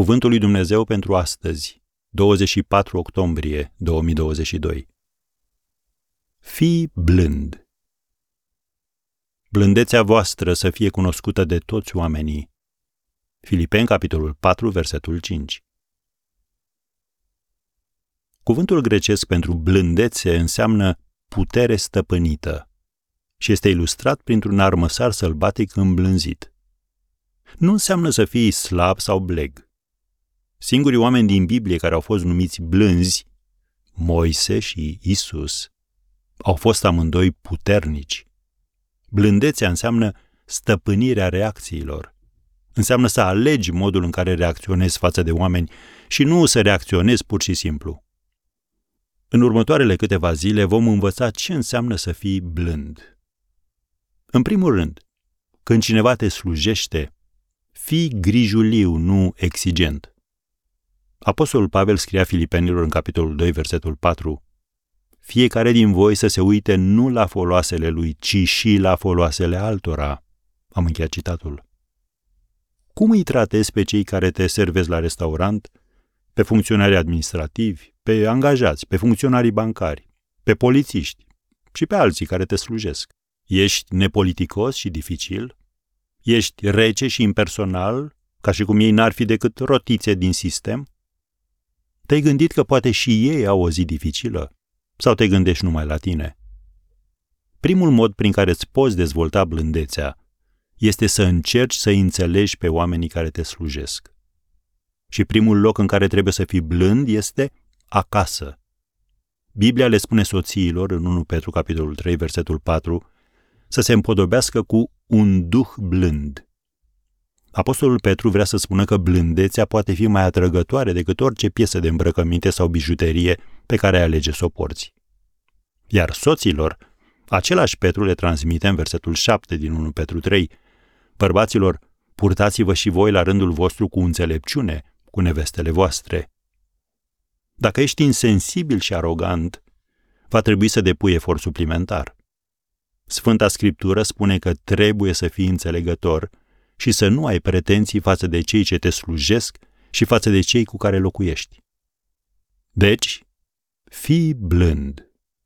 Cuvântul lui Dumnezeu pentru astăzi, 24 octombrie 2022. Fii blând. Blândețea voastră să fie cunoscută de toți oamenii. Filipen, capitolul 4, versetul 5. Cuvântul grecesc pentru blândețe înseamnă putere stăpânită și este ilustrat printr-un armăsar sălbatic îmblânzit. Nu înseamnă să fii slab sau bleg. Singurii oameni din Biblie care au fost numiți blânzi, Moise și Isus, au fost amândoi puternici. Blândețea înseamnă stăpânirea reacțiilor. Înseamnă să alegi modul în care reacționezi față de oameni și nu să reacționezi pur și simplu. În următoarele câteva zile vom învăța ce înseamnă să fii blând. În primul rând, când cineva te slujește, fii grijuliu, nu exigent. Apostolul Pavel scria Filipenilor în capitolul 2, versetul 4: fiecare din voi să se uite nu la foloasele lui, ci și la foloasele altora. Am încheiat citatul. Cum îi tratezi pe cei care te servesc la restaurant, pe funcționarii administrativi, pe angajați, pe funcționarii bancari, pe polițiști și pe alții care te slujesc? Ești nepoliticos și dificil? Ești rece și impersonal, ca și cum ei n-ar fi decât rotițe din sistem? Te-ai gândit că poate și ei au o zi dificilă? Sau te gândești numai la tine? Primul mod prin care îți poți dezvolta blândețea este să încerci să înțelegi pe oamenii care te slujesc. Și primul loc în care trebuie să fii blând este acasă. Biblia le spune soțiilor în 1 Petru capitolul 3, versetul 4, să se împodobească cu un duh blând. Apostolul Petru vrea să spună că blândețea poate fi mai atrăgătoare decât orice piesă de îmbrăcăminte sau bijuterie pe care ai alege să o porți. Iar soților, același Petru le transmite în versetul 7 din 1 Petru 3, bărbaților, purtați-vă și voi la rândul vostru cu înțelepciune, cu nevestele voastre. Dacă ești insensibil și arogant, va trebui să depui efort suplimentar. Sfânta Scriptură spune că trebuie să fii înțelegător și să nu ai pretenții față de cei ce te slujesc și față de cei cu care locuiești. Deci, fii blând.